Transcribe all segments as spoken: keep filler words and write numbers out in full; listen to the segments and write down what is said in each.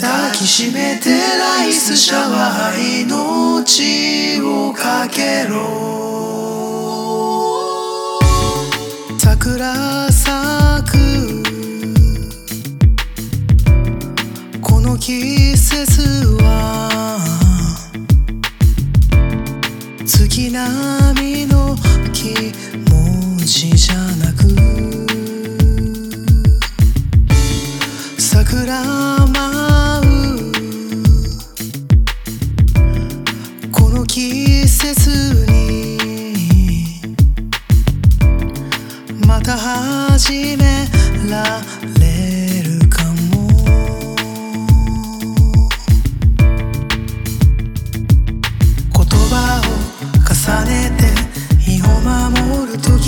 抱きしめてライスシャワー命をかけろ桜咲くこの季節は月並みの気持ちじゃなく桜舞うこの季節にまた始められるかも言葉を重ねて身を守るとき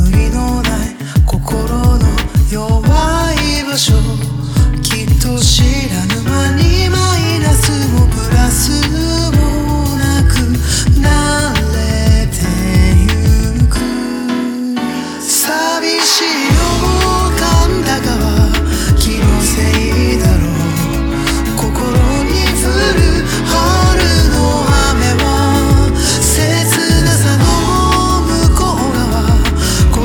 無理のない心の弱い場所きっと知らぬ間にマイナスもプラスもなくなれてゆく寂しい思うかんだかは気のせいだろう心に降る春の雨はこ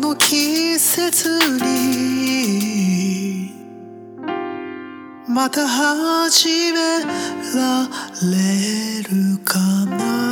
の季節にまた始められるかな。